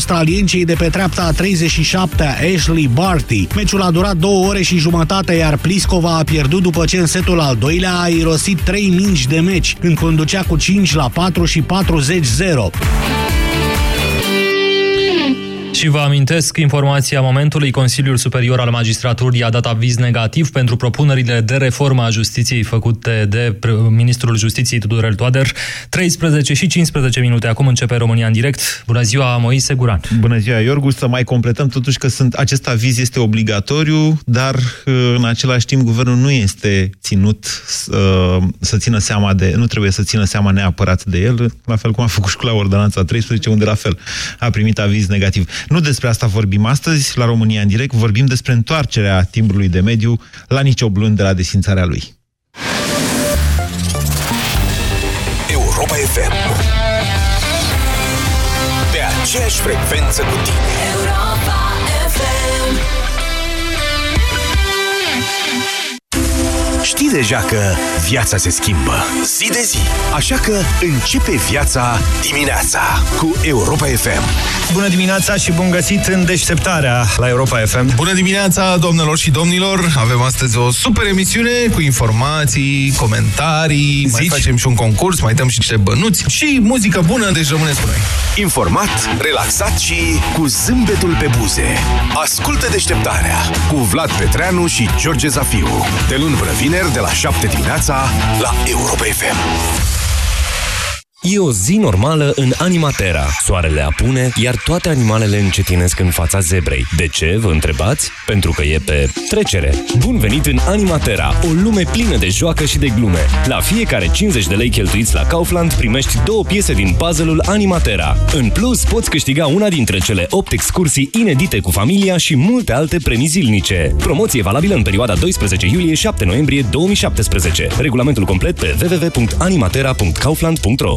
australieni, cei de pe treapta a 37-a, Ashley Barty. Meciul a durat 2 ore și jumătate, iar Pliskova a pierdut după ce în setul al doilea a irosit 3 mingi de meci, când conducea cu 5-4 și 40-0. Și vă amintesc informația momentului. Consiliul Superior al Magistraturii a dat aviz negativ pentru propunerile de reformă a justiției făcute de ministrul justiției Tudorel Toader. 13 și 15 minute. Acum începe România în direct. Bună ziua, Moise Guran. Bună ziua, Iorgu. Să mai completăm totuși că acest aviz este obligatoriu, dar în același timp guvernul nu este ținut să țină seama de... Nu trebuie să țină seama neapărat de el, la fel cum a făcut și cu la Ordonanța 13, unde la fel a primit aviz negativ. Nu despre asta vorbim astăzi, la România în direct, vorbim despre întoarcerea timbrului de mediu la nicio blând de la desfințarea lui. Europa FM. Pe aceeași frecvență cu tine. Europa FM. Știi deja că viața se schimbă zi de zi, așa că începe viața dimineața cu Europa FM. Bună dimineața și bun găsit în deșteptarea la Europa FM. Bună dimineața, doamnelor și domnilor. Avem astăzi o super emisiune cu informații, comentarii, mai facem și un concurs, mai dăm și niște bănuți și muzică bună, deci rămâneți cu noi. Informat, relaxat și cu zâmbetul pe buze. Ascultă deșteptarea cu Vlad Petreanu și George Zafiu. De luni până vineri, de la 7 dimineața, la Europa FM. E o zi normală în Animatera. Soarele apune, iar toate animalele încetinesc în fața zebrei. De ce, vă întrebați? Pentru că e pe trecere. Bun venit în Animatera, o lume plină de joacă și de glume. La fiecare 50 de lei cheltuiți la Kaufland primești 2 piese din puzzle-ul Animatera. În plus, poți câștiga una dintre cele 8 excursii inedite cu familia și multe alte premii zilnice. Promoție valabilă în perioada 12 iulie-7 noiembrie 2017. Regulamentul complet pe www.animatera.kaufland.ro.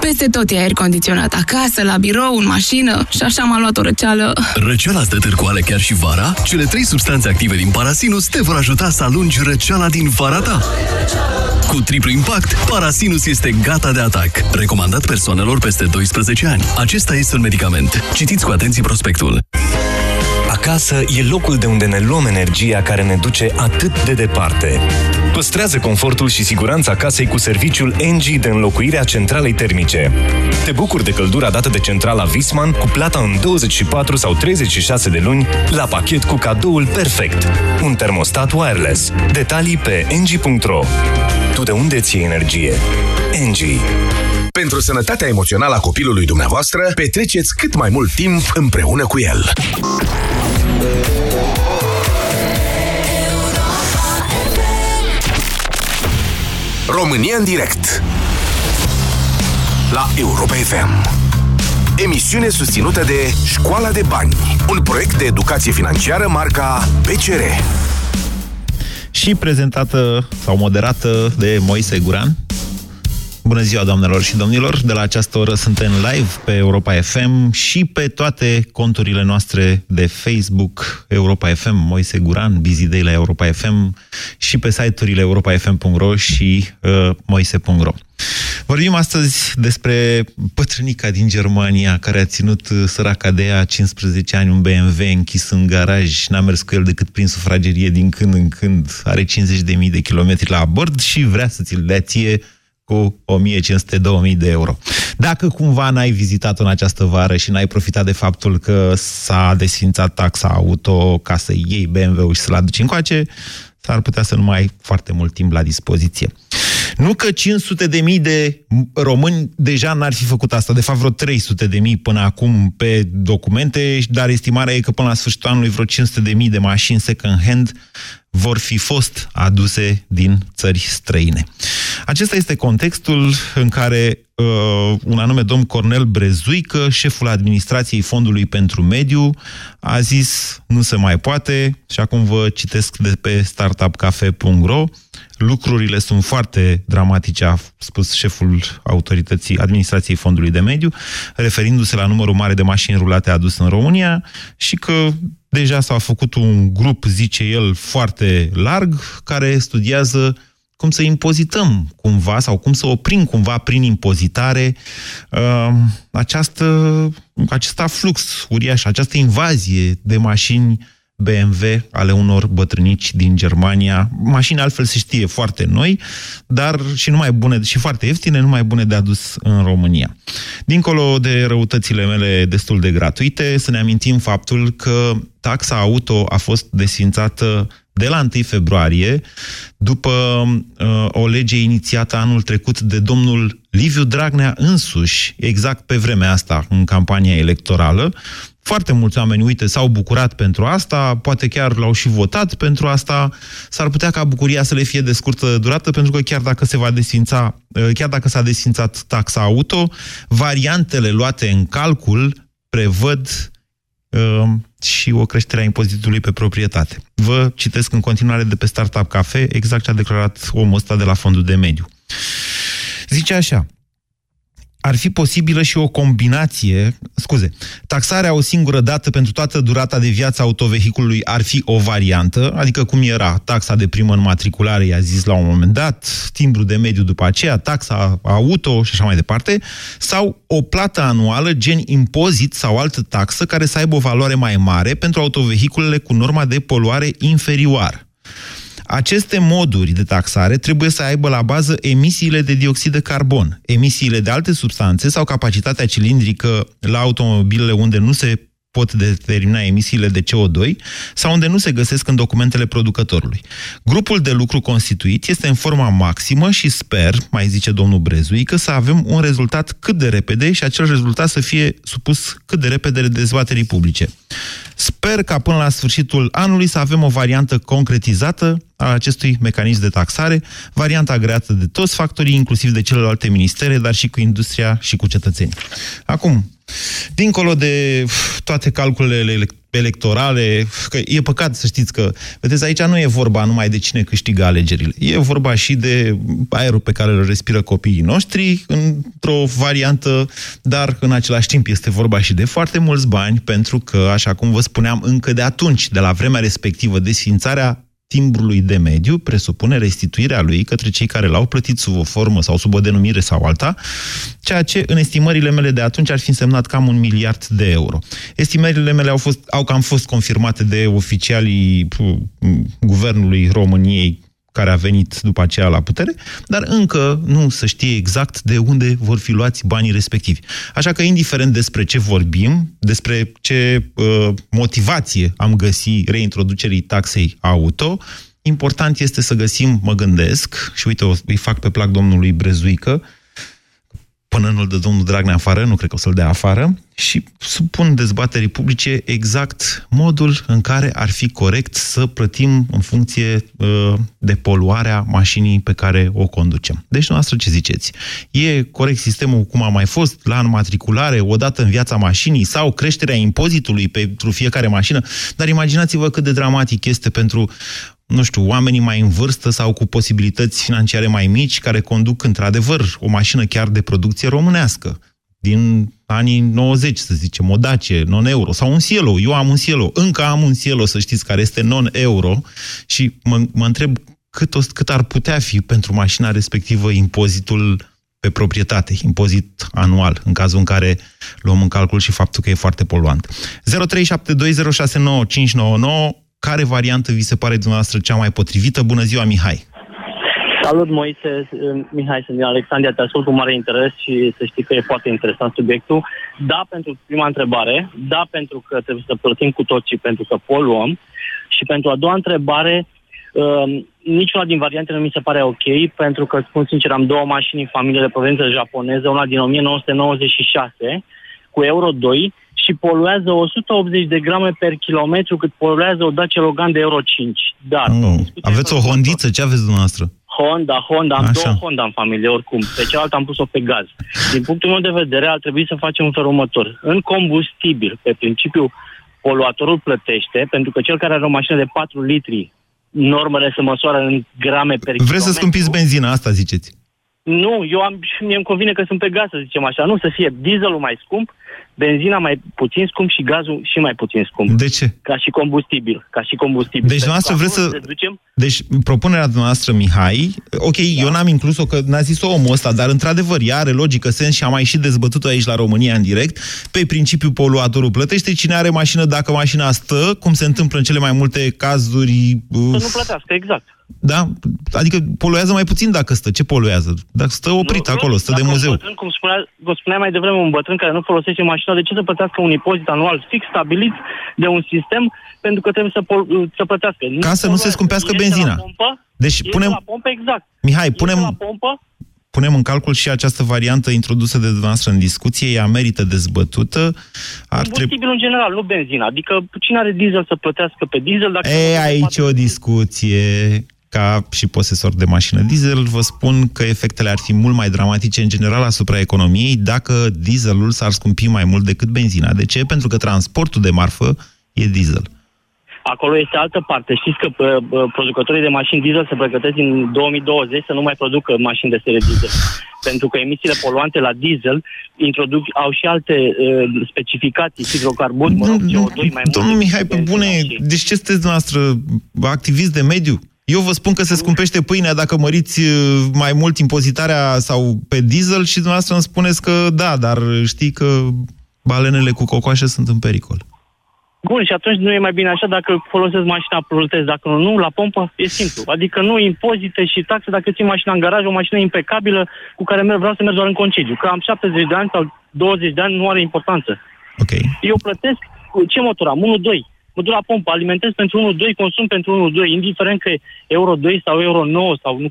Peste tot e aer condiționat, acasă, la birou, în mașină și așa m-a luat o răceală. Răceala-ți dă târcoale chiar și vara? Cele 3 substanțe active din parasinus te vor ajuta să alungi răceala din vara ta. Cu triplu impact, parasinus este gata de atac. Recomandat persoanelor peste 12 ani. Acesta este un medicament. Citiți cu atenție prospectul. Acasă e locul de unde ne luăm energia care ne duce atât de departe. Păstrează confortul și siguranța casei cu serviciul NG de înlocuire a centralei termice. Te bucuri de căldura dată de centrala Viessmann cu plata în 24 sau 36 de luni la pachet cu cadoul perfect. Un termostat wireless. Detalii pe ng.ro. Tu de unde ți iei energie? NG. Pentru sănătatea emoțională a copilului dumneavoastră, petreceți cât mai mult timp împreună cu el. România în direct la Europa FM. Emisiune susținută de Școala de Bani, un proiect de educație financiară marca PCR. Și prezentată sau moderată de Moise Guran. Bună ziua, doamnelor și domnilor! De la această oră suntem live pe Europa FM și pe toate conturile noastre de Facebook, Europa FM, Moise Guran, Busy Day la Europa FM și pe site-urile europafm.ro și moise.ro. Vorbim astăzi despre pătrânica din Germania, care a ținut săraca de ea 15 ani un BMW închis în garaj, n-a mers cu el decât prin sufragerie din când în când, are 50.000 de kilometri la abord și vrea să ți-l dea ție cu 1.500-2.000 de euro. Dacă cumva n-ai vizitat-o în această vară și n-ai profitat de faptul că s-a desfințat taxa auto ca să iei BMW-ul și să-l aduci încoace, s-ar putea să nu mai ai foarte mult timp la dispoziție. Nu că 500.000 de români deja n-ar fi făcut asta, de fapt vreo 300.000 până acum pe documente, dar estimarea e că până la sfârșitul anului vreo 500.000 de mașini second-hand vor fi fost aduse din țări străine. Acesta este contextul în care un anume domn Cornel Brezuică, șeful administrației Fondului pentru Mediu, a zis nu se mai poate și acum vă citesc de pe startupcafe.ro. Lucrurile sunt foarte dramatice, a spus șeful autorității administrației Fondului de Mediu, referindu-se la numărul mare de mașini rulate adus în România și că deja s-a făcut un grup, zice el, foarte larg, care studiază cum să impozităm cumva sau cum să oprim cumva prin impozitare acest flux uriaș, această invazie de mașini BMW ale unor bătrânici din Germania. Mașini altfel se știe foarte noi, dar și numai bune și foarte ieftine, numai bune de adus în România. Dincolo de răutățile mele destul de gratuite, să ne amintim faptul că taxa auto a fost desfințată de la 1 februarie, după o lege inițiată anul trecut de domnul Liviu Dragnea însuși, exact pe vremea asta, în campania electorală. Foarte mulți oameni, uite, s-au bucurat pentru asta, poate chiar l-au și votat pentru asta, s-ar putea ca bucuria să le fie de scurtă durată, pentru că chiar dacă s-a desfințat taxa auto, variantele luate în calcul prevăd și o creștere a impozitului pe proprietate. Vă citesc în continuare de pe Startup Cafe exact ce a declarat omul ăsta de la Fondul de Mediu. Zice așa: ar fi posibilă și o combinație, taxarea o singură dată pentru toată durata de viață autovehiculului ar fi o variantă, adică cum era taxa de primă înmatriculare, i-a zis la un moment dat, timbru de mediu după aceea, taxa auto și așa mai departe, sau o plată anuală, gen impozit sau altă taxă care să aibă o valoare mai mare pentru autovehiculele cu norma de poluare inferioară. Aceste moduri de taxare trebuie să aibă la bază emisiile de dioxid de carbon, emisiile de alte substanțe sau capacitatea cilindrică la automobilele unde nu se pot determina emisiile de CO2 sau unde nu se găsesc în documentele producătorului. Grupul de lucru constituit este în forma maximă și sper, mai zice domnul Brezuică, să avem un rezultat cât de repede și acel rezultat să fie supus cât de repede dezbaterii publice. Sper ca până la sfârșitul anului să avem o variantă concretizată a acestui mecanism de taxare, varianta agreată de toți factorii, inclusiv de celelalte ministere, dar și cu industria și cu cetățenii. Acum, dincolo de toate calculele electorale, că e păcat să știți că, vedeți, aici nu e vorba numai de cine câștigă alegerile, e vorba și de aerul pe care îl respiră copiii noștri într-o variantă, dar în același timp este vorba și de foarte mulți bani, pentru că, așa cum vă spuneam, încă de atunci, de la vremea respectivă, desfințarea timbrului de mediu presupune restituirea lui către cei care l-au plătit sub o formă sau sub o denumire sau alta, ceea ce în estimările mele de atunci ar fi însemnat cam 1 miliard de euro. Estimările mele au cam fost confirmate de oficialii guvernului României care a venit după aceea la putere, dar încă nu se știe exact de unde vor fi luați banii respectivi. Așa că, indiferent despre ce vorbim, despre ce motivație am găsit reintroducerii taxei auto, important este să găsim, mă gândesc, și uite, îi fac pe plac domnului Brezuică, până nu-l dă domnul Dragnea afară, nu cred că o să-l dea afară, și supun dezbaterii publice exact modul în care ar fi corect să plătim în funcție de poluarea mașinii pe care o conducem. Deci, noastră, ce ziceți? E corect sistemul cum a mai fost, la înmatriculare, odată în viața mașinii, sau creșterea impozitului pentru fiecare mașină? Dar imaginați-vă cât de dramatic este pentru, nu știu, oamenii mai în vârstă sau cu posibilități financiare mai mici, care conduc într-adevăr o mașină chiar de producție românească, din anii 90, să zicem, o Dacia, non-euro, sau un Cielo. Eu am un Cielo, încă am un Cielo, să știți, care este non-euro și mă întreb cât ar putea fi pentru mașina respectivă impozitul pe proprietate, impozit anual, în cazul în care luăm în calcul și faptul că e foarte poluant. 0372069599. Care variantă vi se pare dumneavoastră cea mai potrivită? Bună ziua, Mihai! Salut, Moise! Mihai, sunt din Alexandria, te ascult cu mare interes și să știi că e foarte interesant subiectul. Da, pentru prima întrebare, da, pentru că trebuie să plătim cu toții, pentru că poluăm. Și pentru a doua întrebare, niciuna din variante nu mi se pare ok, pentru că, spun sincer, am două mașini în familie de proveniență japoneză, una din 1996, cu Euro 2, și poluează 180 de grame per kilometru, cât poluează o Dacia Logan de Euro 5. Dar aveți o hondiță, ce aveți dumneavoastră? Honda, am două Honda în familie oricum, pe cealaltă am pus-o pe gaz. Din punctul meu de vedere ar trebui să facem un fel următor. În combustibil, pe principiu, poluatorul plătește, pentru că cel care are o mașină de 4 litri, normele se măsoară în grame per kilometru. Vreți să scumpiți benzina, asta ziceți? Nu, eu am, mie îmi convine că sunt pe gaz, să zicem așa. Nu, să fie dieselul mai scump, benzina mai puțin scump și gazul și mai puțin scump. De ce? Ca și combustibil. Deci dumneavoastră vreți să... Deci propunerea dumneavoastră, Mihai, ok, da. Eu n-am inclus-o, că n-a zis-o omul ăsta, dar într-adevăr ea are logică, sens și am mai și dezbătut-o aici la România în direct. Pe principiu poluatorul plătește, cine are mașină, dacă mașina stă, cum se întâmplă în cele mai multe cazuri... Să nu plătească, exact. Da? Adică poluează mai puțin dacă stă. Ce poluează? Dacă stă oprit acolo, stă de muzeu. Bătrân, cum spunea mai devreme, un bătrân care nu folosește mașina, de ce să plătească un impozit anual fix stabilit de un sistem pentru că trebuie să plătească? Ca să nu se scumpească benzina. Deci punem... la pompă, exact. Mihai, punem în calcul și această variantă introdusă de dumneavoastră în discuție, ea merită dezbătută. Combustibilul în general, nu benzina. Adică cine are diesel să plătească pe diesel? Dacă aici o discuție... Ca și posesor de mașină diesel, vă spun că efectele ar fi mult mai dramatice în general asupra economiei dacă dieselul s-ar scumpi mai mult decât benzina. De ce? Pentru că transportul de marfă e diesel. Acolo este altă parte. Știți că producătorii de mașini diesel se pregătesc din 2020 să nu mai producă mașini de serie diesel. Pentru că emisiile poluante la diesel introduc, au și alte specificații, hidrocarburi, CO2 mai mult. Domnul Mihai, pe bune, deci ce sunteți dumneavoastră, activist de mediu? Eu vă spun că se scumpește pâinea dacă măriți mai mult impozitarea sau pe diesel și dumneavoastră îmi spuneți că da, dar știi că balenele cu cocoașe sunt în pericol. Bun, și atunci nu e mai bine așa dacă folosesc mașina, plătesc, dacă nu, la pompă, e simplu. Adică nu impozite și taxe dacă țin mașina în garaj, o mașină impecabilă cu care vreau să merg doar în concediu. Că am 70 de ani sau 20 de ani, nu are importanță. Okay. Eu plătesc, ce motor am? 1.2. Mă duc la pompă, alimentez pentru 1-2, consum pentru 1-2, indiferent că e Euro 2 sau Euro 9 sau nu.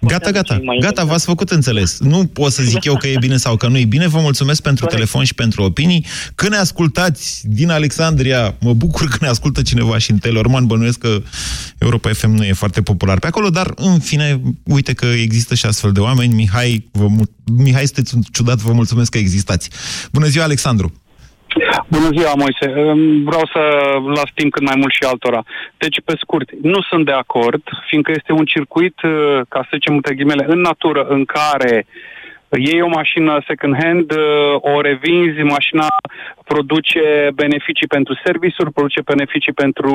Gata, v-ați făcut înțeles. Nu pot să zic eu că e bine sau că nu e bine. Vă mulțumesc pentru telefon și pentru opinii. Când ne ascultați din Alexandria, mă bucur că ne ascultă cineva și în Telorman, bănuiesc că Europa FM nu e foarte popular pe acolo, dar în fine, uite că există și astfel de oameni. Mihai, sunteți ciudat, vă mulțumesc că existați. Bună ziua, Alexandru! Bună ziua, Moise. Vreau să las timp cât mai mult și altora. Deci, pe scurt, nu sunt de acord, fiindcă este un circuit, ca să zicem între ghimele, în natură, în care iei o mașină second-hand, o revinzi, mașina produce beneficii pentru serviciuri, produce beneficii pentru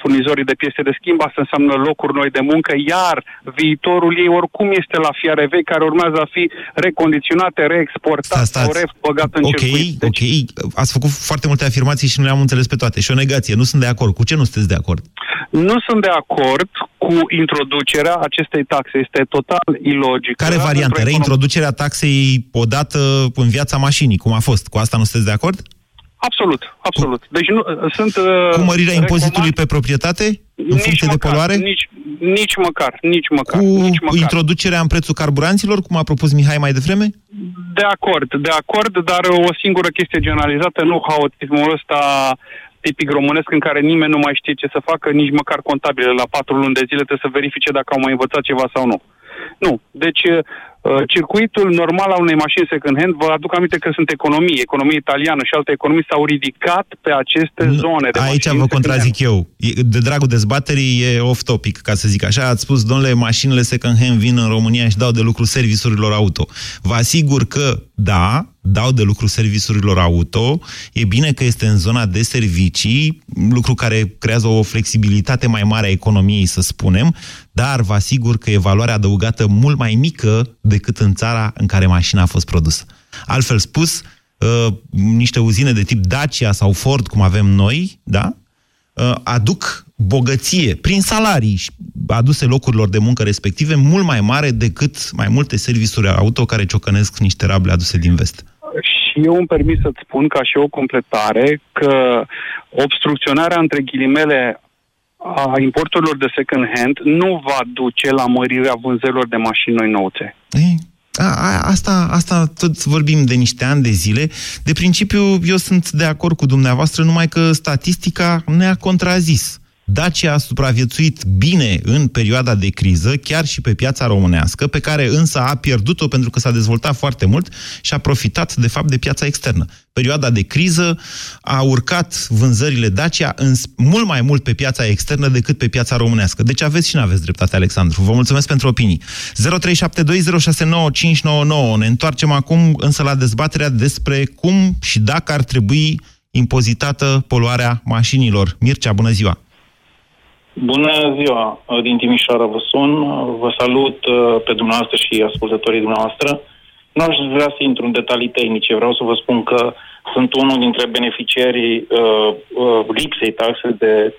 furnizorii de piese de schimb, asta înseamnă locuri noi de muncă, iar viitorul ei oricum este la fiare vei, care urmează a fi recondiționate, reexportate, băgate în circuit. Deci... Ok, ați făcut foarte multe afirmații și nu le-am înțeles pe toate. Și o negație, nu sunt de acord. Cu ce nu sunteți de acord? Nu sunt de acord cu introducerea acestei taxe. Este total ilogică. Care variantă? Reintroducerea taxei odată în viața mașinii, cum a fost. Cu asta nu sunteți de acord? Absolut. Deci nu, sunt... Cu mărirea impozitului pe proprietate? În funcție de poluare? Nici măcar. Cu introducerea în prețul carburanților, cum a propus Mihai mai devreme? De acord, dar o singură chestie generalizată, nu haotismul ăsta tipic românesc în care nimeni nu mai știe ce să facă, nici măcar contabile la 4 luni de zile trebuie să verifice dacă au mai învățat ceva sau nu. Nu. Deci, circuitul normal al unei mașini second-hand, vă aduc aminte că sunt economie italiană și alte economii s-au ridicat pe aceste zone de mașini. Aici vă contrazic eu. De dragul dezbaterii e off-topic, ca să zic așa. Ați spus, domnule, mașinile second-hand vin în România și dau de lucru serviciurilor auto. Vă asigur că, da, dau de lucru serviciurilor auto. E bine că este în zona de servicii, lucru care creează o flexibilitate mai mare a economiei, să spunem, dar vă asigur că e valoarea adăugată mult mai mică decât în țara în care mașina a fost produsă. Altfel spus, niște uzine de tip Dacia sau Ford, cum avem noi, da? Aduc bogăție prin salarii aduse locurilor de muncă respective mult mai mare decât mai multe serviciuri auto care ciocănesc niște rable aduse din vest. Și eu îmi permit să-ți spun ca și o completare că obstrucționarea între ghilimele a importurilor de second-hand nu va duce la mărirea vânzărilor de mașini noi nouțe. Asta tot vorbim de niște ani de zile. De principiu, eu sunt de acord cu dumneavoastră, numai că statistica ne-a contrazis. Dacia a supraviețuit bine în perioada de criză, chiar și pe piața românească, pe care însă a pierdut-o pentru că s-a dezvoltat foarte mult și a profitat, de fapt, de piața externă. Perioada de criză a urcat vânzările Dacia mult mai mult pe piața externă decât pe piața românească. Deci aveți și n-aveți dreptate, Alexandru. Vă mulțumesc pentru opinii. 0372069599. Ne întoarcem acum însă la dezbaterea despre cum și dacă ar trebui impozitată poluarea mașinilor. Mircea, bună ziua! Bună ziua, din Timișoara vă sun, vă salut pe dumneavoastră și ascultătorii dumneavoastră. Nu aș vrea să intru în detalii tehnice, vreau să vă spun că sunt unul dintre beneficiarii lipsei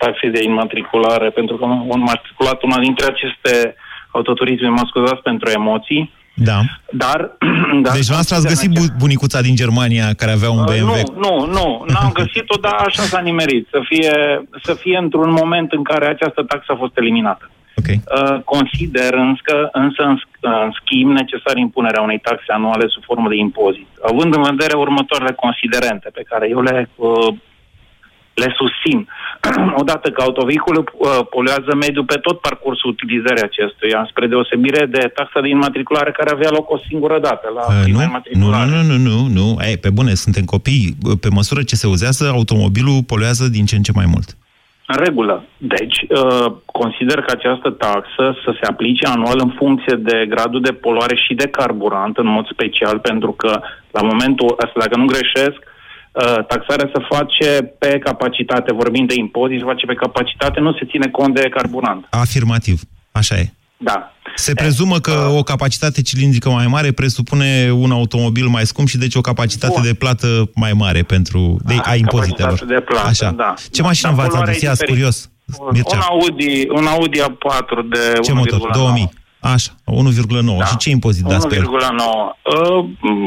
taxe de înmatriculare, pentru că am înmatriculat una dintre aceste autoturisme, mă scuzați pentru emoții. Da. Dar deci v-ați găsit bunicuța din Germania care avea un BMW? Nu, n-am găsit-o, dar așa s-a nimerit. Să fie într-un moment în care această taxă a fost eliminată. Okay. Consider însă, în schimb, necesar impunerea unei taxe anuale sub formă de impozit, având în vedere următoarele considerente pe care eu le susțin. Odată că autovehiculul poluează mediul pe tot parcursul utilizării acestuia, spre deosebire de taxa de înmatriculare care avea loc o singură dată la înmatriculare. Nu. Ei, pe bune, suntem copii. Pe măsură ce se uzează, automobilul poluează din ce în ce mai mult. În regulă. Deci, consider că această taxă să se aplice anual în funcție de gradul de poluare și de carburant, în mod special, pentru că, la momentul ăsta, dacă nu greșesc, taxarea se face pe capacitate, vorbind de impozit, se face pe capacitate, nu se ține cont de carburant. Afirmativ, așa e. Da. Se prezumă că o capacitate cilindrică mai mare presupune un automobil mai scump și deci o capacitate de plată mai mare pentru a impozitelor. De plată, așa. Da. Ce mașină v-ați adus? Curios. Un Audi A4 de 1,9. Ce motor? 2000. Așa, 1,9. Da. Și ce impozit dați pe el?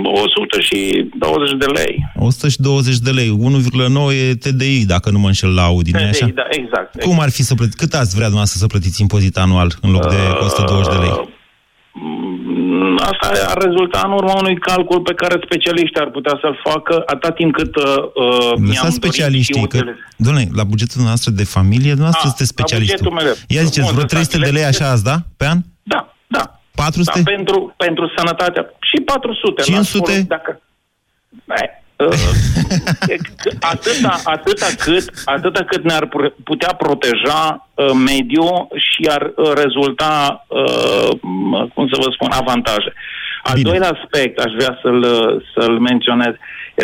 120 de lei. 120 de lei. 1,9 e TDI, dacă nu mă înșel la Audi, nu-i așa? Da, exact. Cum ar fi să plătiți? Cât ați vrea dumneavoastră să plătiți impozit anual în loc de 120 de lei? Asta ar rezulta în urma unui calcul pe care specialiștii ar putea să-l facă atât timp cât mi-am dorit. Doamne, la bugetul noastră de familie, dumneavoastră sunteți specialistul. Ia ziceți, vreo 300 de lei așa ați da pe an? Da. 400? Da, pentru sănătatea. Și 400. 500? Spune, dacă... Atâta cât ne-ar putea proteja mediul și ar rezulta, cum să vă spun, avantaje. Al doilea aspect, aș vrea să-l menționez,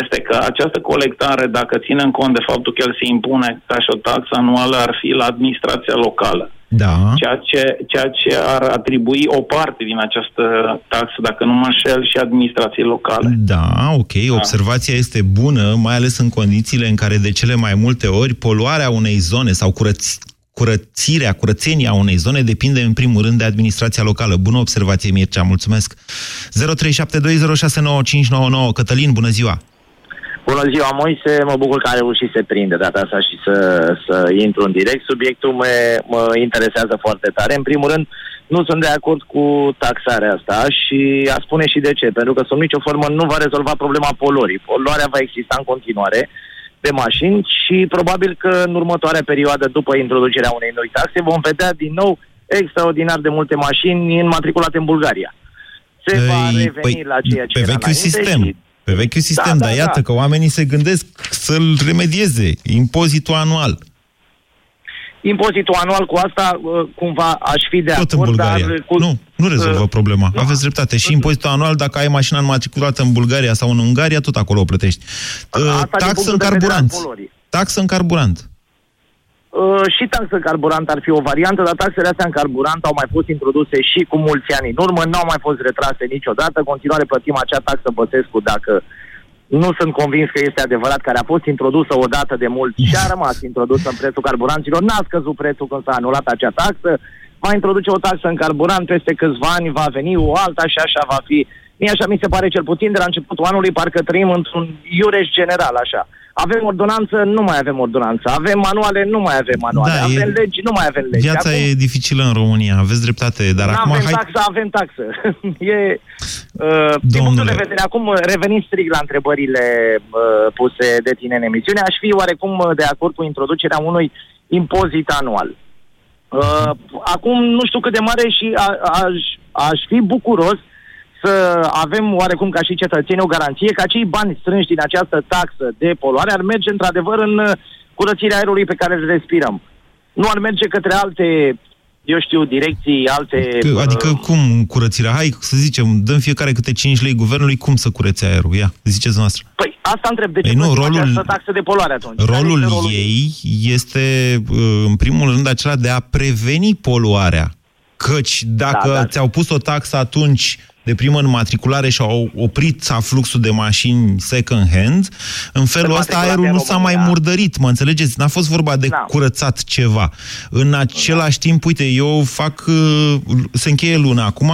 este că această colectare, dacă ținem cont de faptul că el se impune ca și o taxă anuală, ar fi la administrația locală. Da. Ceea ce ar atribui o parte din această taxă, dacă nu mă înșel, și administrației locale. Da, ok. Da. Observația este bună, mai ales în condițiile în care de cele mai multe ori poluarea unei zone sau curățenia unei zone depinde în primul rând de administrația locală. Bună observație, Mircea, mulțumesc. 0372069599. Cătălin, bună ziua! Bună ziua, Moise, mă bucur că a reușit să se prinde data asta și să intru în direct. Subiectul mă interesează foarte tare. În primul rând, nu sunt de acord cu taxarea asta și a spune și de ce. Pentru că, sub nicio formă, nu va rezolva problema poluării. Poluarea va exista în continuare de mașini și probabil că în următoarea perioadă, după introducerea unei noi taxe, vom vedea din nou extraordinar de multe mașini înmatriculate în Bulgaria. Se va reveni la ceea ce era înainte sistem. Pe vechiul sistem, dar iată că oamenii se gândesc să-l remedieze, impozitul anual. Impozitul anual, cu asta cumva aș fi de acord. Tot în Bulgaria. Dar nu rezolvă problema. Aveți dreptate. Și impozitul anual, dacă ai mașina înmatriculată în Bulgaria sau în Ungaria, tot acolo o plătești. Taxă în carburant. Taxă în carburant. Și taxă carburant ar fi o variantă, dar taxele astea în carburant au mai fost introduse și cu mulți ani în urmă, n-au mai fost retrase niciodată, continuare plătim acea taxă Băsescu, dacă nu sunt convins că este adevărat, care a fost introdusă odată de mult și a rămas introdusă în prețul carburanților, n-a scăzut prețul când s-a anulat acea taxă, va introduce o taxă în carburant, peste câțiva ani va veni o alta și așa va fi. Mie așa mi se pare, cel puțin de la începutul anului, parcă trăim într-un iureș general, așa. Avem ordonanță, nu mai avem ordonanță. Avem manuale, nu mai avem manuale. Da, avem legi, nu mai avem legi. Viața acum e dificilă în România, aveți dreptate, dar acum avem taxă, avem taxă. E din punctul de vedere, acum revenind strict la întrebările puse de tine în emisiune, aș fi oarecum de acord cu introducerea unui impozit anual. Acum nu știu cât de mare și aș fi bucuros să avem oarecum ca și cetățenii o garanție că acei bani strânși din această taxă de poluare ar merge într-adevăr în curățirea aerului pe care îl respirăm. Nu ar merge către alte, eu știu, direcții, alte... Adică cum curățirea? Hai să zicem, dăm fiecare câte 5 lei guvernului, cum să curețe aerul? Ia, ziceți noastră. Păi asta întreb, de ce nu această taxă de poluare atunci? Rolul ei este, în primul rând, acela de a preveni poluarea. Căci dacă ți-au pus o taxă atunci de primă înmatriculare și au oprit afluxul de mașini second-hand, în felul ăsta aerul nu s-a mai murdărit, mă înțelegeți? N-a fost vorba de curățat ceva. În același timp, uite, eu fac... Se încheie luna acum,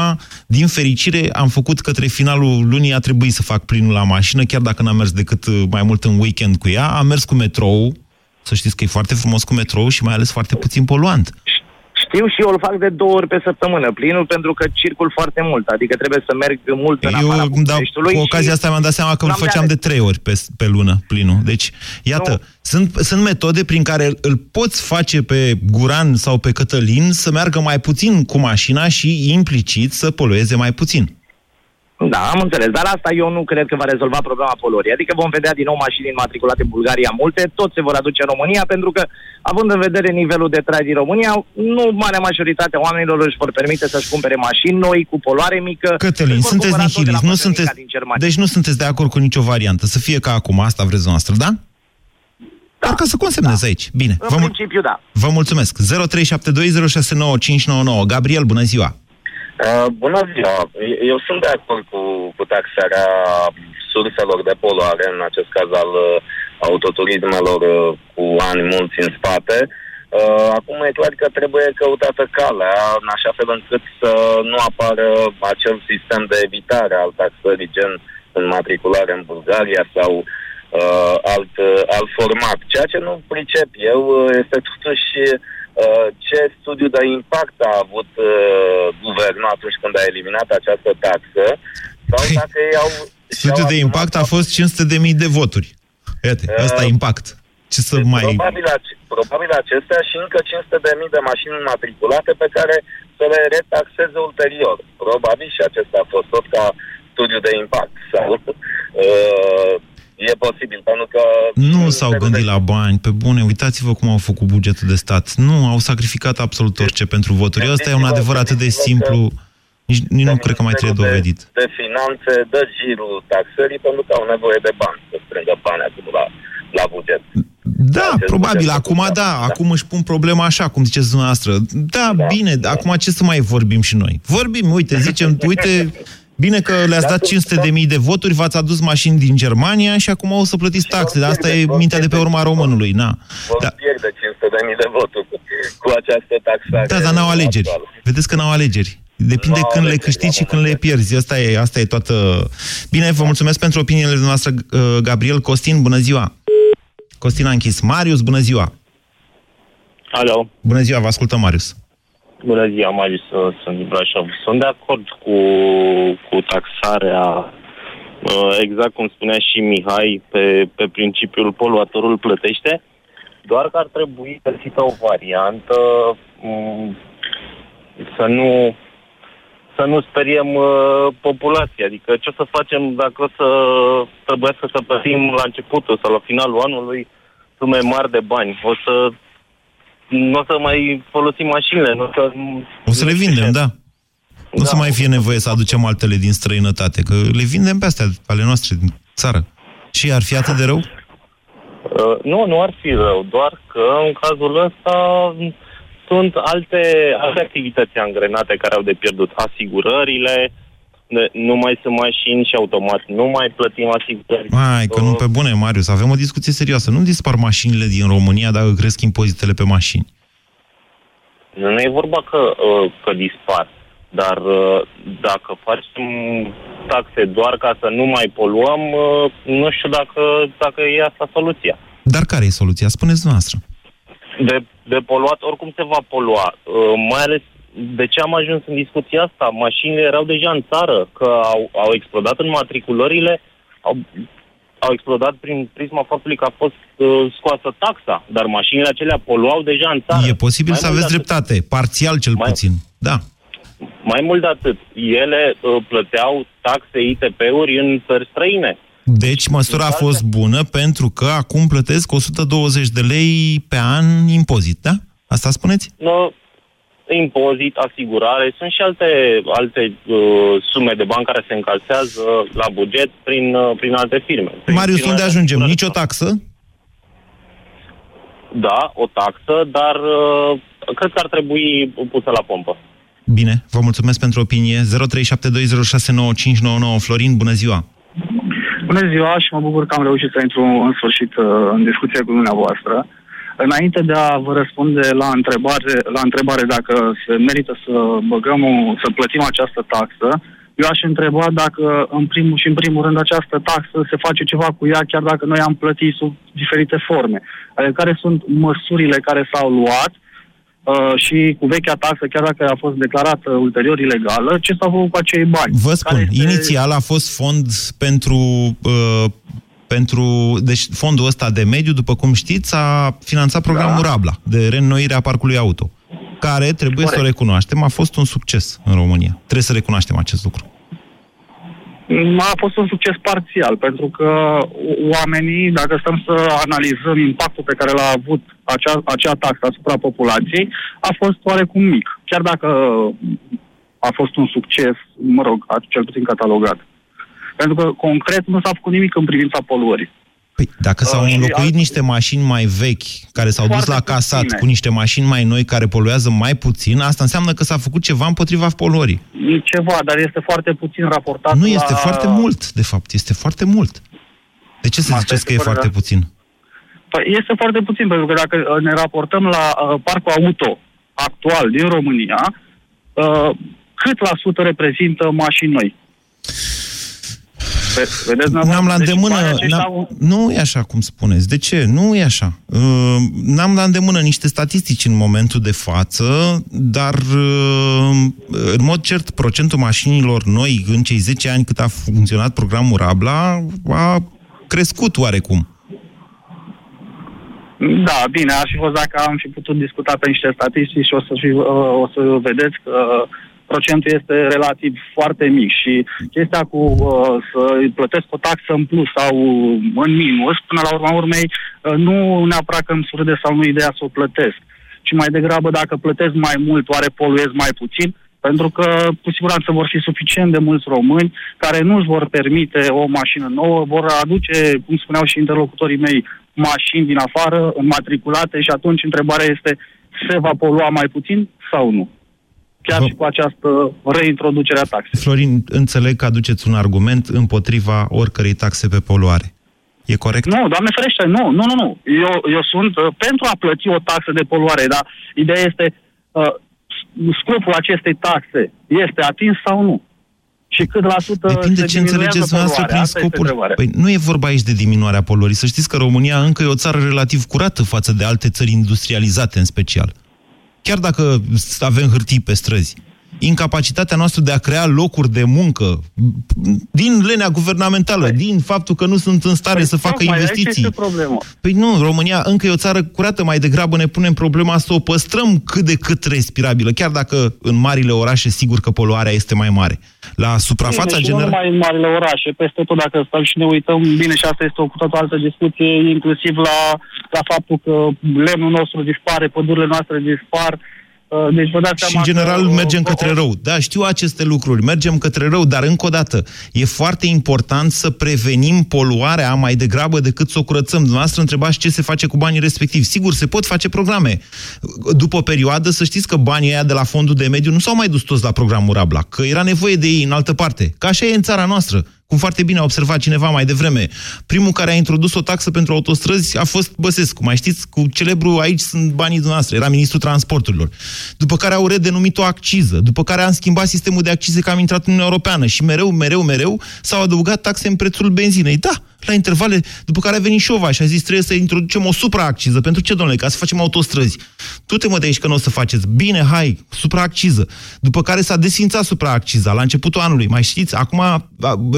din fericire am făcut către finalul lunii, a trebuit să fac plinul la mașină, chiar dacă n-am mers decât mai mult în weekend cu ea, am mers cu metrou, să știți că e foarte frumos cu metrou și mai ales foarte puțin poluant. Știu și eu îl fac de 2 ori pe săptămână, plinul, pentru că circul foarte mult, adică trebuie să merg mult în afara Bucureștiului. Cu ocazia asta mi-am dat seama că îl făceam de 3 ori pe lună, plinul. Deci, iată, sunt metode prin care îl poți face pe Guran sau pe Cătălin să meargă mai puțin cu mașina și implicit să polueze mai puțin. Da, am înțeles, dar asta eu nu cred că va rezolva problema poluării. Adică vom vedea din nou mașini înmatriculate în Bulgaria multe, tot se vor aduce în România, pentru că, având în vedere nivelul de trai din România, nu marea majoritate a oamenilor își vor permite să-și cumpere mașini noi cu poluare mică. Cătălin, sunteți nihilist, nu sunteți... Deci nu sunteți de acord cu nicio variantă. Să fie ca acum, asta vreți noastră, da? Da. Dar ca să consemnezi aici. Bine. În principiu, da. Vă mulțumesc. 0372069599. Gabriel, bună ziua! Bună ziua! Eu sunt de acord cu taxarea surselor de poluare, în acest caz al autoturismelor cu ani mulți în spate. Acum e clar că trebuie căutată calea, în așa fel încât să nu apară acel sistem de evitare al taxării, gen înmatriculare în Bulgaria sau alt format. Ceea ce nu pricep eu este totuși... ce studiu de impact a avut guvernul atunci când a eliminat această taxă? Sau dacă studiul de impact a fost 500.000 de voturi. Iată, ăsta e impact. Ce să mai... Probabil acestea și încă 500.000 de mașini înmatriculate pe care să le retaxeze ulterior. Probabil și acesta a fost tot ca studiu de impact. Sau... E posibil, pentru că... Nu s-au gândit la bani, pe bune, uitați-vă cum au făcut bugetul de stat. Nu, au sacrificat absolut orice pentru voturi. Asta e un adevăr atât de simplu, nici nu cred că mai trebuie dovedit. De finanțe, dă girul taxării, pentru că au nevoie de bani, să strângă bani acum la buget. Da, probabil, acum da, acum își pun problema așa, cum ziceți dumneavoastră. Da, bine, acum ce să mai vorbim și noi? Vorbim, uite, zicem, uite... Bine că le-ați dat 500.000 de voturi, v-ați adus mașini din Germania și acum o să plătiți taxe. Asta e mintea de pe urma românului. Vor pierde 500.000 de voturi cu această taxare. Da, dar n-au alegeri. Vedeți că n-au alegeri. Depinde când le câștigi și când le pierzi. Asta e toată... Bine, vă mulțumesc pentru opiniile noastre, Gabriel. Costin, bună ziua! Costin a închis. Marius, bună ziua! Alo! Bună ziua, vă ascultăm, Marius. Bună ziua, Marius, sunt din Brașov. Sunt de acord cu taxarea, exact cum spunea și Mihai, pe principiul poluatorul plătește, doar că ar trebui găsită o variantă să nu speriem populația. Adică ce o să facem dacă o să trebuiască să plătim la începutul sau la finalul anului sume mari de bani? Nu o să mai folosim mașinile. O să le vindem, da. Nu o să mai fie nevoie să aducem altele din străinătate, că le vindem pe astea, ale noastre, din țară. Și ar fi atât de rău? Nu ar fi rău, doar că în cazul ăsta sunt alte activități angrenate care au de pierdut. Asigurările, nu mai sunt mașini și automat, nu mai plătim asigurări. Mai, că nu, pe bune, Marius, avem o discuție serioasă. Nu dispar mașinile din România dacă cresc impozitele pe mașini. Nu e vorba că dispar. Dar dacă facem taxe doar ca să nu mai poluăm, nu știu dacă e asta soluția. Dar care e soluția? Spuneți dumneavoastră. De poluat oricum se va polua. Mai ales de ce am ajuns în discuția asta? Mașinile erau deja în țară, că au explodat în matriculările, au explodat prin prisma faptului că a fost scoasă taxa, dar mașinile acelea poluau deja în țară. E posibil să aveți dreptate, parțial cel puțin. Da. Mai mult de atât, ele plăteau taxe ITP-uri în țări străine. Deci măsura a fost bună pentru că acum plătesc 120 de lei pe an impozit, da? Asta spuneți? Nu, impozit, asigurare, sunt și alte sume de bani care se încalsează la buget prin alte firme. Marius, unde ajungem? Nici o taxă? Da, o taxă, dar cred că ar trebui pusă la pompă. Bine, vă mulțumesc pentru opinie. 0372069599. Florin, bună ziua! Bună ziua și mă bucur că am reușit să intru în sfârșit în discuția cu dumneavoastră. Înainte de a vă răspunde la întrebare dacă se merită să plătim această taxă, eu aș întreba dacă în primul rând această taxă se face ceva cu ea, chiar dacă noi am plătit sub diferite forme. Adică care sunt măsurile care s-au luat și cu vechea taxă, chiar dacă a fost declarată ulterior ilegală, ce s-a făcut cu acei bani? Vă spun, inițial a fost fond pentru... Deci fondul ăsta de mediu, după cum știți, a finanțat programul Rabla, de reînnoire a parcului auto, care, trebuie să o recunoaștem, a fost un succes în România. Trebuie să recunoaștem acest lucru. A fost un succes parțial, pentru că oamenii, dacă stăm să analizăm impactul pe care l-a avut acea taxă asupra populației, a fost oarecum mic. Chiar dacă a fost un succes, mă rog, cel puțin catalogat. Pentru că, concret, nu s-a făcut nimic în privința poluării. Păi, dacă s-au înlocuit niște mașini mai vechi, care s-au dus la casat cu niște mașini mai noi, care poluează mai puțin, asta înseamnă că s-a făcut ceva împotriva poluării. Ceva, dar este foarte puțin raportat. Nu, este foarte mult, de fapt. Este foarte mult. De ce să ziceți că e foarte puțin? Păi este foarte puțin, pentru că dacă ne raportăm la parcul auto actual din România, cât la sută reprezintă mașini noi? N-am la îndemână... Nu e așa cum spuneți. De ce? Nu e așa. N-am la îndemână niște statistici în momentul de față, dar în mod cert, procentul mașinilor noi în cei 10 ani cât a funcționat programul Rabla a crescut oarecum. Da, bine, ar fi fost dacă am fi putut discuta pe niște statistici și o să vedeți că procentul este relativ foarte mic și chestia cu să plătesc o taxă în plus sau în minus, până la urma urmei, nu neapărat că îmi surâde sau nu ideea să o plătesc, ci mai degrabă dacă plătesc mai mult, oare poluez mai puțin? Pentru că, cu siguranță, vor fi suficient de mulți români care nu își vor permite o mașină nouă, vor aduce, cum spuneau și interlocutorii mei, mașini din afară, înmatriculate, și atunci întrebarea este, se va polua mai puțin sau nu? Chiar și cu această reintroducere a taxei. Florin, înțeleg că aduceți un argument împotriva oricărei taxe pe poluare. E corect? Nu, Doamne ferește, nu. Eu sunt pentru a plăti o taxă de poluare, dar ideea este, scopul acestei taxe este atins sau nu? Și cât la sută depinde ce înțelegeți noastră prin scopul. Păi nu e vorba aici de diminuarea poluării. Să știți că România încă e o țară relativ curată față de alte țări industrializate în special. Chiar dacă avem hârtii pe străzi, incapacitatea noastră de a crea locuri de muncă, din lenea guvernamentală, din faptul că nu sunt în stare să facă investiții. Păi nu, România încă e o țară curată, mai degrabă ne punem problema să o păstrăm cât de cât respirabilă, chiar dacă în marile orașe sigur că poluarea este mai mare. La suprafața generală... Nu numai în marile orașe, peste tot, dacă stăm și ne uităm, bine, și asta este o cu toată altă discuție, inclusiv la faptul că lemnul nostru dispare, pădurile noastre dispar. Deci, și în general mergem către rău. Da, știu aceste lucruri, mergem către rău, dar încă o dată, e foarte important să prevenim poluarea mai degrabă decât să o curățăm. Dumneavoastră întrebați ce se face cu banii respectivi. Sigur, se pot face programe. După o perioadă, să știți că banii aia de la fondul de mediu nu s-au mai dus toți la programul Rabla, că era nevoie de ei în altă parte. Că așa e în țara noastră. Cum foarte bine a observat cineva mai devreme, primul care a introdus o taxă pentru autostrăzi a fost Băsescu. Mai știți, cu celebru "aici sunt banii dumneavoastră", era ministrul transporturilor. După care au redenumit-o acciză, după care am schimbat sistemul de accize că am intrat în Uniunea Europeană și mereu s-au adăugat taxe în prețul benzinei. Da, la intervale, după care a venit Șova și a zis trebuie să introducem o supraacciză. Pentru ce, domnule? Ca să facem autostrăzi. Du-te mă de aici că nu o să faceți. Bine, hai, supraacciză. După care s-a desfințat supraacciza la începutul anului. Mai știți, acum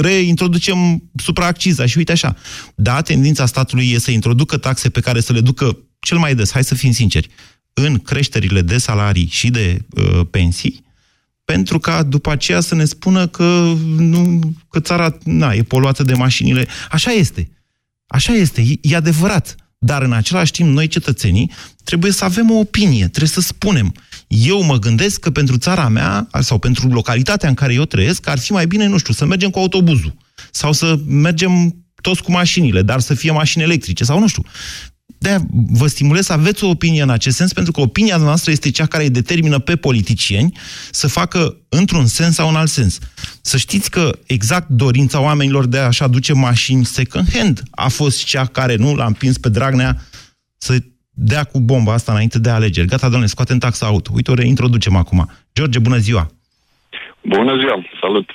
reintroducem supraacciza și uite așa. Da, tendința statului e să introducă taxe pe care să le ducă cel mai des, hai să fim sinceri, în creșterile de salarii și de pensii, pentru ca după aceea să ne spună că, nu, că țara e poluată de mașinile. Așa este. Așa este. E adevărat. Dar în același timp, noi cetățenii trebuie să avem o opinie, trebuie să spunem. Eu mă gândesc că pentru țara mea sau pentru localitatea în care eu trăiesc ar fi mai bine, nu știu, să mergem cu autobuzul sau să mergem toți cu mașinile, dar să fie mașini electrice sau nu știu. De-aia vă stimulez să aveți o opinie în acest sens, pentru că opinia noastră este cea care îi determină pe politicieni să facă într-un sens sau în alt sens. Să știți că exact dorința oamenilor de a-și aduce mașini second-hand a fost cea care nu l-a împins pe Dragnea să dea cu bomba asta înainte de alegeri. Gata, doamne, scoatem taxa auto. Uite, o reintroducem acum. George, bună ziua! Bună ziua, salut!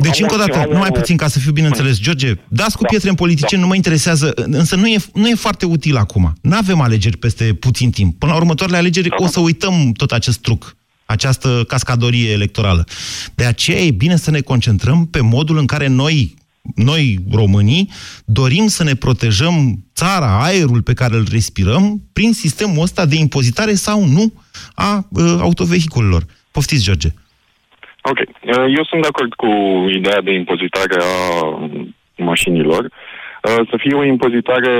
Deci, încă o dată, numai puțin ca să fiu bineînțeles, George, dați cu pietre în politicieni, nu mă interesează, însă nu e foarte util acum. N-avem alegeri peste puțin timp. Până la următoarele alegeri o să uităm tot acest truc, această cascadorie electorală. De aceea e bine să ne concentrăm pe modul în care noi românii dorim să ne protejăm țara, aerul pe care îl respirăm, prin sistemul ăsta de impozitare sau nu a autovehiculelor. Poftiți, George! Ok. Eu sunt de acord cu ideea de impozitare a mașinilor. Să fie o impozitare,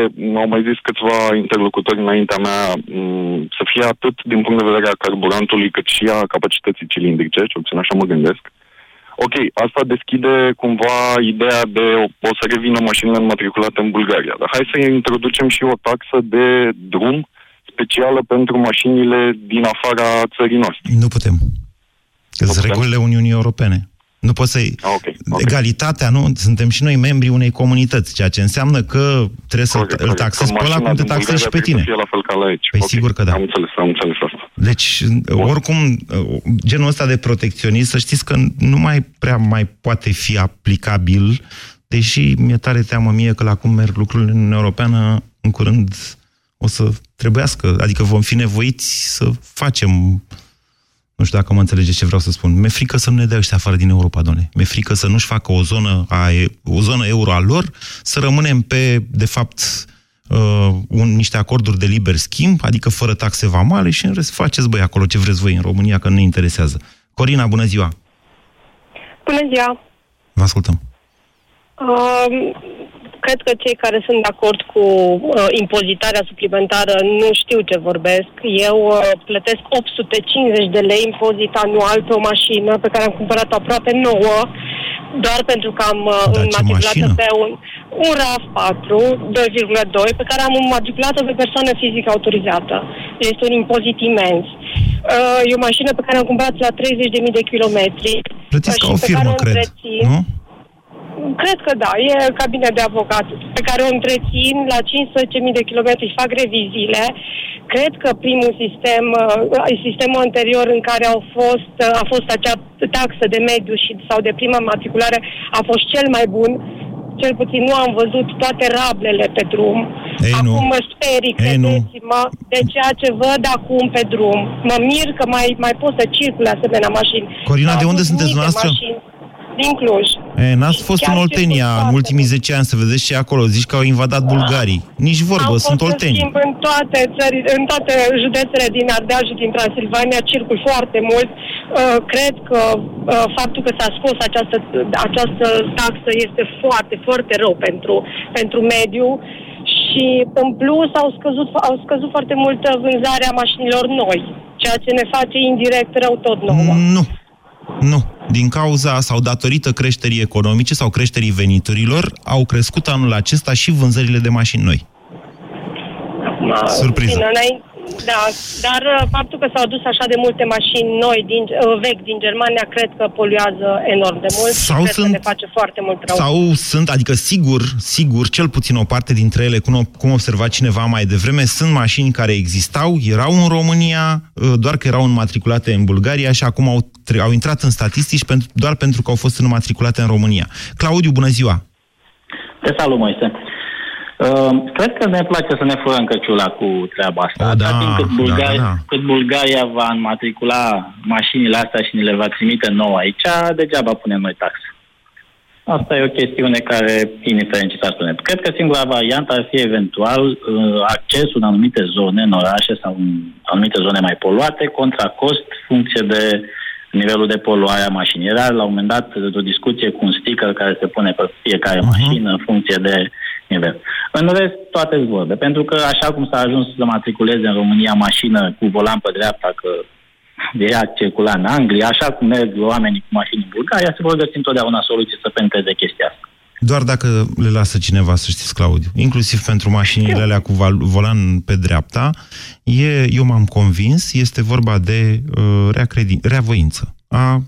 au mai zis câțiva interlocutori înaintea mea, să fie atât din punct de vedere a carburantului, cât și a capacității cilindrice, cel puțin așa mă gândesc. Ok, asta deschide cumva ideea de o să revină mașinile înmatriculate în Bulgaria, dar hai să introducem și o taxă de drum specială pentru mașinile din afara țării noastre. Nu putem. Sunt regulile Uniunii Europene. Nu poți să-i... Okay. Egalitatea, nu? Suntem și noi membri unei comunități, ceea ce înseamnă că trebuie să îl taxezi pe ăla cum te taxezi și pe tine. Fie la fel ca la aici. Păi sigur că da. Am înțeles asta. Deci, oricum, genul ăsta de protecționism, să știți că nu mai prea mai poate fi aplicabil, deși mi-e tare teamă mie că la cum merg lucrurile în Uniunea Europeană, în curând o să trebuiască, adică vom fi nevoiți să facem... Nu știu dacă mă înțelegeți ce vreau să spun. Mi-e frică să nu ne dea ăștia afară din Europa, doamne. Mi-e frică să nu-și facă o zonă euro a lor, să rămânem pe, de fapt, niște acorduri de liber schimb, adică fără taxe vamale și în rest faceți, băi, acolo ce vreți voi în România, că nu ne interesează. Corina, bună ziua! Bună ziua! Vă ascultăm. Cred că cei care sunt de acord cu impozitarea suplimentară nu știu ce vorbesc. Eu plătesc 850 de lei impozit anual pe o mașină pe care am cumpărat-o aproape nouă, doar pentru că am înmatriculată pe un RAV4 2,2 pe care am înmatriculată pe persoană fizică autorizată. Este un impozit imens. E o mașină pe care am cumpărat la 30.000 de kilometri. Plătiți ca o firmă, cred, nu? Cred că da, e cabina de avocat pe care o întrețin la 15.000 de kilometri, fac reviziile. Cred că primul sistemul anterior în care a fost acea taxă de mediu sau de prima matriculare a fost cel mai bun. Cel puțin nu am văzut toate rablele pe drum. Ei, acum mă sperii, credeți-mă, de ceea ce văd acum pe drum. Mă mir că mai pot să circule asemenea mașini. Corina, de unde sunteți dumneavoastră? Din Cluj. N-ați fost în Oltenia în ultimii 10 ani, să vedeți ce e acolo. Zici că au invadat bulgarii. Nici vorbă, sunt olteni. Am fost în toate țările, în toate județele din Ardeal și din Transilvania, circul foarte mult. Cred că faptul că s-a scos această taxă este foarte, foarte rău pentru mediu. Și în plus au scăzut foarte mult vânzarea mașinilor noi, ceea ce ne face indirect rău tot nouă. Nu. Din cauza sau datorită creșterii economice sau creșterii veniturilor, au crescut anul acesta și vânzările de mașini noi. Surpriză. Bine, Da, dar faptul că s-au adus așa de multe mașini noi, vechi din Germania, cred că poluează enorm de mult sau și cred că ne face foarte mult rău. Sau sunt, adică sigur, cel puțin o parte dintre ele, cum observa cineva mai devreme, sunt mașini care existau, erau în România, doar că erau înmatriculate în Bulgaria și acum au intrat în statistici doar pentru că au fost înmatriculate în România. Claudiu, bună ziua! Te salut, Moise! Cred că ne place să ne furăm căciula cu treaba asta. Cât Bulgaria va înmatricula mașinile astea și ne le va trimite nouă aici, degeaba punem noi taxe. Asta e o chestiune care, indiferent ce s-ar spune. Cred că singura variantă ar fi eventual accesul în anumite zone, în orașe sau în anumite zone mai poluate, contra cost, funcție de nivelul de poluare a mașinii. Era la un moment dat o discuție cu un sticker care se pune pe fiecare mașină în funcție de nivel. În rest, toate vorbe. Pentru că așa cum s-a ajuns să matriculeze în România mașină cu volan pe dreapta, că ea circula în Anglia, așa cum merg oamenii cu mașini în Bulgaria, se vor găsi întotdeauna soluții să penteze chestia asta. Doar dacă le lasă cineva, să știți, Claudiu. Inclusiv pentru mașinile alea cu volan pe dreapta, eu m-am convins, este vorba de rea voință a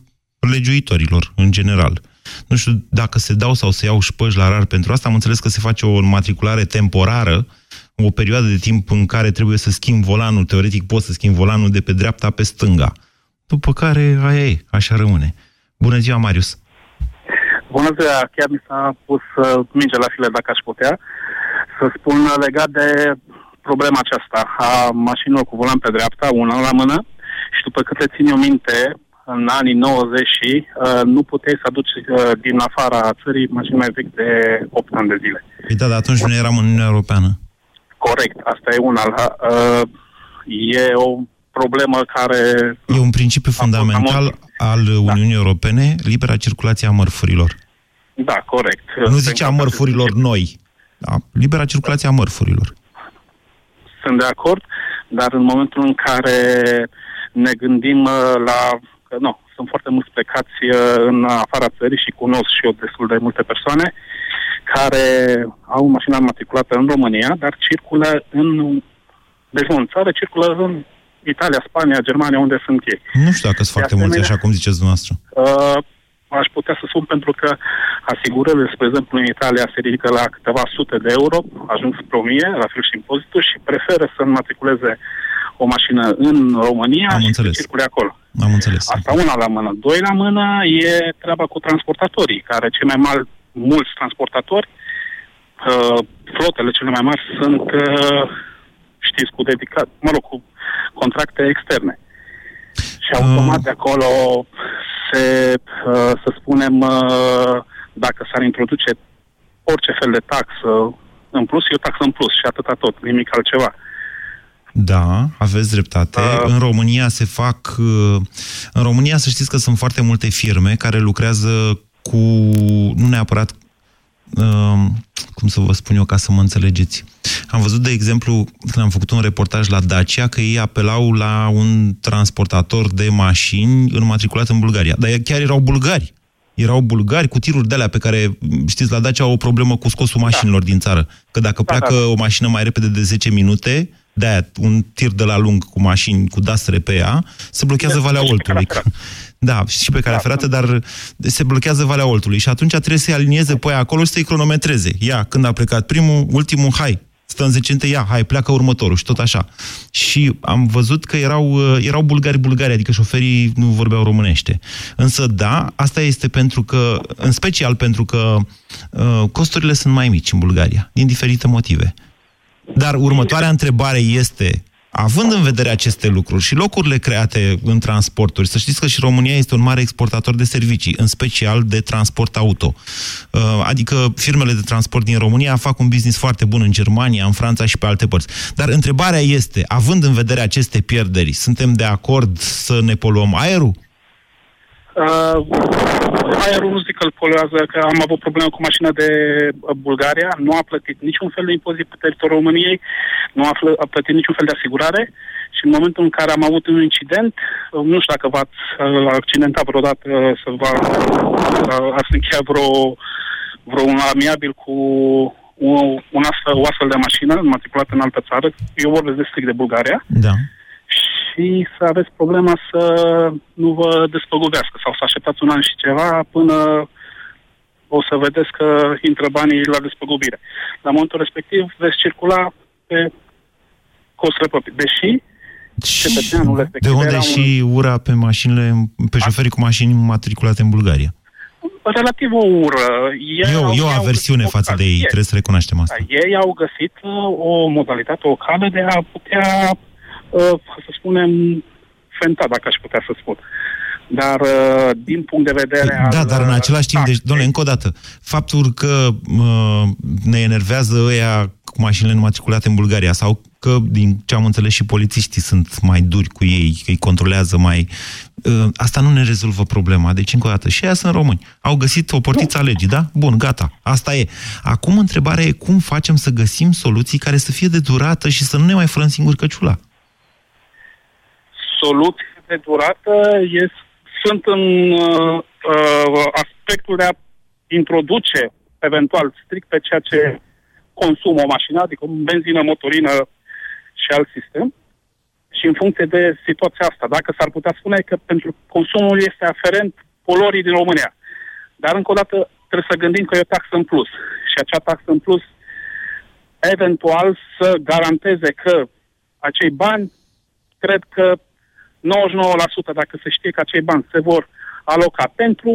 legiuitorilor, în general. Nu știu dacă se dau sau se iau șpăși la rar pentru asta. Am înțeles că se face o matriculare temporară, o perioadă de timp în care trebuie să schimbi volanul. Teoretic poți să schimbi volanul de pe dreapta pe stânga. După care, aia e, așa rămâne. Bună ziua, Marius! Bună ziua! Chiar mi s-a pus minge la file, dacă aș putea, să spun legat de problema aceasta a mașinilor cu volan pe dreapta, una la mână, și după cât le țin eu minte, în anii 90 nu puteai să aduci din afara țării mașini mai vechi de 8 ani de zile. Păi da, dar atunci nu eram în Uniunea Europeană. Corect, asta e una. E o problemă care... E un principiu fundamental al Uniunii Europene, libera circulație a mărfurilor. Da, corect. Nu zicea mărfurilor noi. Da, libera circulație a mărfurilor. Sunt de acord, dar în momentul în care ne gândim la... Nu, sunt foarte mulți plecați în afara țării și cunosc și eu destul de multe persoane care au mașina matriculată în România, dar circulă deci în țară, circulă în Italia, Spania, Germania, unde sunt ei. Nu știu dacă sunt foarte mulți, așa cum ziceți dumneavoastră. Aș putea să spun, pentru că asigurările, spre exemplu, în Italia se ridică la câteva sute de euro, ajung spre 1000, la fel și impozitul, și preferă să înmatriculeze o mașină în România și să circule acolo. Am înțeles. Asta una la mână. Doi la mână e treaba cu transportatorii, care cei mai mari, mulți transportatori, flotele cele mai mari sunt, știți, cu dedicat, cu contracte externe. Și automat de acolo să spunem, dacă s-ar introduce orice fel de taxă în plus, e o taxă în plus și atâta tot, nimic altceva. Da, aveți dreptate. În România, să știți că sunt foarte multe firme care lucrează cu... Nu neapărat... Cum să vă spun eu ca să mă înțelegeți? Am văzut, de exemplu, când am făcut un reportaj la Dacia, că ei apelau la un transportator de mașini înmatriculat în Bulgaria. Dar chiar erau bulgari. Erau bulgari cu tiruri de alea pe care, știți, la Dacia au o problemă cu scosul mașinilor din țară. Că dacă pleacă o mașină mai repede de 10 minute... De-aia, un tir de la lung cu mașini, cu dastre pe ea, se blochează Valea Oltului. Da, și pe calea ferată, dar se blochează Valea Oltului. Și atunci trebuie să-i alinieze pe aia acolo și să-i cronometreze. Ia, când a plecat primul, ultimul, hai, stă în zecente, ia, hai, pleacă următorul și tot așa. Și am văzut că erau bulgari, adică șoferii nu vorbeau românește. Însă, da, asta este pentru că, în special pentru că costurile sunt mai mici în Bulgaria, din diferite motive. Dar următoarea întrebare este, având în vedere aceste lucruri și locurile create în transporturi, să știți că și România este un mare exportator de servicii, în special de transport auto. Adică firmele de transport din România fac un business foarte bun în Germania, în Franța și pe alte părți. Dar întrebarea este, având în vedere aceste pierderi, suntem de acord să ne poluăm aerul? Aerul nu zic că îl poluează, că am avut problemă cu mașina de Bulgaria, nu a plătit niciun fel de impozit pe teritoriul României, nu a plătit niciun fel de asigurare și în momentul în care am avut un incident, nu știu dacă v-ați accidentat vreodată, să v-ați încheiat vreo un amiabil cu o astfel de mașină înmatriculată în altă țară, eu vorbesc de strict de Bulgaria, da. Și să aveți problema să nu vă despăgubească sau să așteptați un an și ceva până o să vedeți că intră banii la despăgubire. La momentul respectiv veți circula pe cost răpăpit. Deși cetățeanul respectiv... De unde și ura pe mașinile, pe șoferii cu mașini matriculate în Bulgaria? Relativ o ură. E o aversiune față de ei, trebuie să recunoaștem asta. Ei au găsit o modalitate, o cale de a putea, să spunem, fenta, dacă aș putea să spun. Dar din punct de vedere... Da, dar în același timp, deci, domnule, încă o dată, faptul că ne enervează ăia cu mașinile înmatriculate în Bulgaria sau că, din ce am înțeles, și polițiștii sunt mai duri cu ei, că îi controlează mai... Asta nu ne rezolvă problema. Deci, încă o dată, și aia sunt români. Au găsit o portiță a legii, da? Bun, gata. Asta e. Acum, întrebarea e cum facem să găsim soluții care să fie de durată și să nu ne mai furăm singur căciula. Soluții de durată sunt în aspectul de a introduce, eventual, strict pe ceea ce consumă o mașină, adică benzină, motorină și alt sistem. Și în funcție de situația asta, dacă s-ar putea spune că pentru consumul este aferent polorii din România. Dar încă o dată trebuie să gândim că e o taxă în plus. Și acea taxă în plus eventual să garanteze că acei bani, cred că 99% dacă se știe că acei bani se vor aloca pentru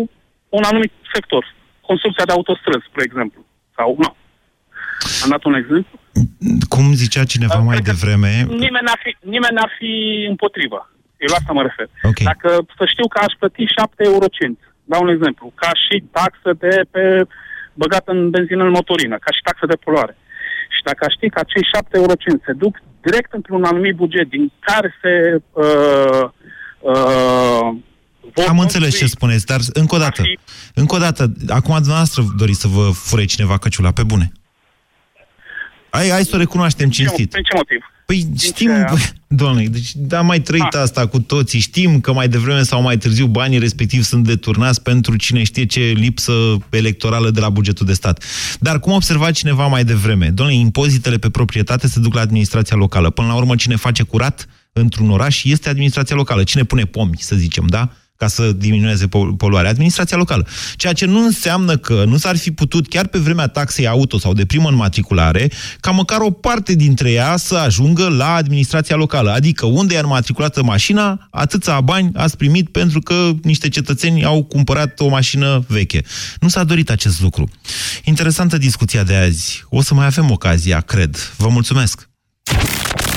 un anumit sector. Construcția de autostrăzi, spre exemplu. Sau nu. Am dat un exemplu. Cum zicea cineva mai devreme... Nimeni n-ar fi împotrivă. Eu la asta mă refer. Okay. Dacă să știu că aș plăti 7 euro. Dau un exemplu. Ca și taxă de pe băgat în benzină în motorină. Ca și taxă de poluare. Și dacă aș ști că acei 7 euro se duc direct într-un anumit buget din care se... Am înțeles ce spuneți, dar încă o dată, acum dumneavoastră doriți să vă fure cineva căciula, pe bune. Hai să o recunoaștem cinstit. Prin ce motiv? Păi știm, doamne, deci am mai trăit asta cu toții. Știm că mai devreme sau mai târziu banii respectiv sunt deturnați pentru cine știe ce lipsă electorală de la bugetul de stat. Dar cum observa cineva mai devreme? Doamne, impozitele pe proprietate se duc la administrația locală. Până la urmă, cine face curat într-un oraș este administrația locală. Cine pune pomi, să zicem, da? Ca să diminueze poluarea, administrația locală. Ceea ce nu înseamnă că nu s-ar fi putut, chiar pe vremea taxei auto sau de primă înmatriculare, ca măcar o parte dintre ea să ajungă la administrația locală. Adică unde e înmatriculată mașina, atâția bani ați primit pentru că niște cetățeni au cumpărat o mașină veche. Nu s-a dorit acest lucru. Interesantă discuția de azi. O să mai avem ocazia, cred. Vă mulțumesc!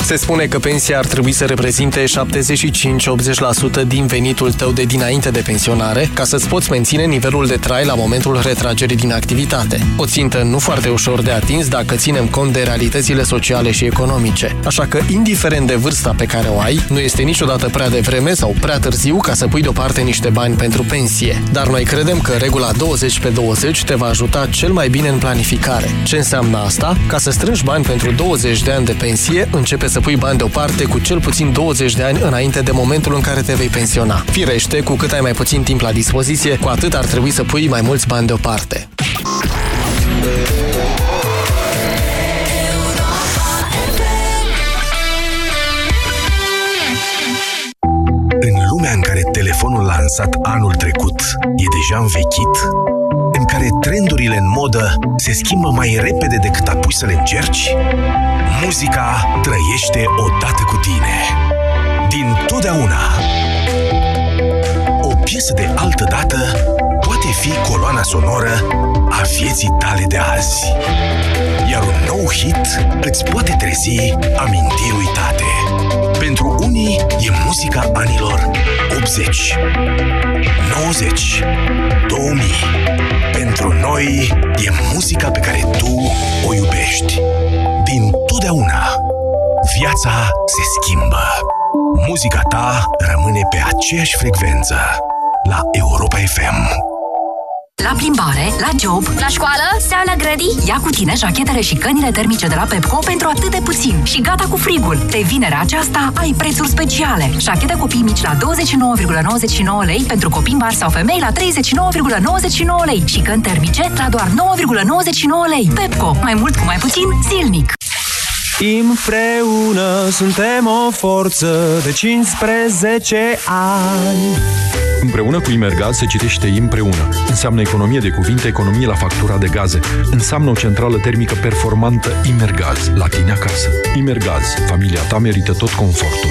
Se spune că pensia ar trebui să reprezinte 75-80% din venitul tău de dinainte de pensionare, ca să-ți poți menține nivelul de trai la momentul retragerii din activitate. O țintă nu foarte ușor de atins dacă ținem cont de realitățile sociale și economice. Așa că, indiferent de vârsta pe care o ai, nu este niciodată prea devreme sau prea târziu ca să pui deoparte niște bani pentru pensie. Dar noi credem că regula 20/20 te va ajuta cel mai bine în planificare. Ce înseamnă asta? Ca să strângi bani pentru 20 de ani de pensie, începe să pui bani deoparte cu cel puțin 20 de ani înainte de momentul în care te vei pensiona. Firește, cu cât ai mai puțin timp la dispoziție, cu atât ar trebui să pui mai mulți bani deoparte. În lumea în care telefonul lansat anul trecut e deja învechit, în care trendurile în modă se schimbă mai repede decât apuci să le încerci, muzica trăiește odată cu tine. Din totdeauna. O piesă de altă dată poate fi coloana sonoră a vieții tale de azi. Iar un nou hit îți poate trezi amintiri uitate. Pentru unii e muzica anilor 80, 90, 2000. Pentru noi e muzica pe care tu o iubești. Din totdeauna, viața se schimbă. Muzica ta rămâne pe aceeași frecvență la Europa FM. La plimbare, la job, la școală sau la grădini, ia cu tine jachetele și cănile termice de la Pepco pentru atât de puțin și gata cu frigul. De vinerea aceasta ai prețuri speciale. Șachete copii mici la 29,99 lei, pentru copii mari sau femei la 39,99 lei și căni termice la doar 9,99 lei. Pepco, mai mult cu mai puțin, zilnic. Împreună suntem o forță de 15 ani. Împreună cu Imergaz se citește împreună. Înseamnă economie de cuvinte, economie la factura de gaze. Înseamnă o centrală termică performantă Imergaz, la tine acasă. Imergaz, familia ta merită tot confortul.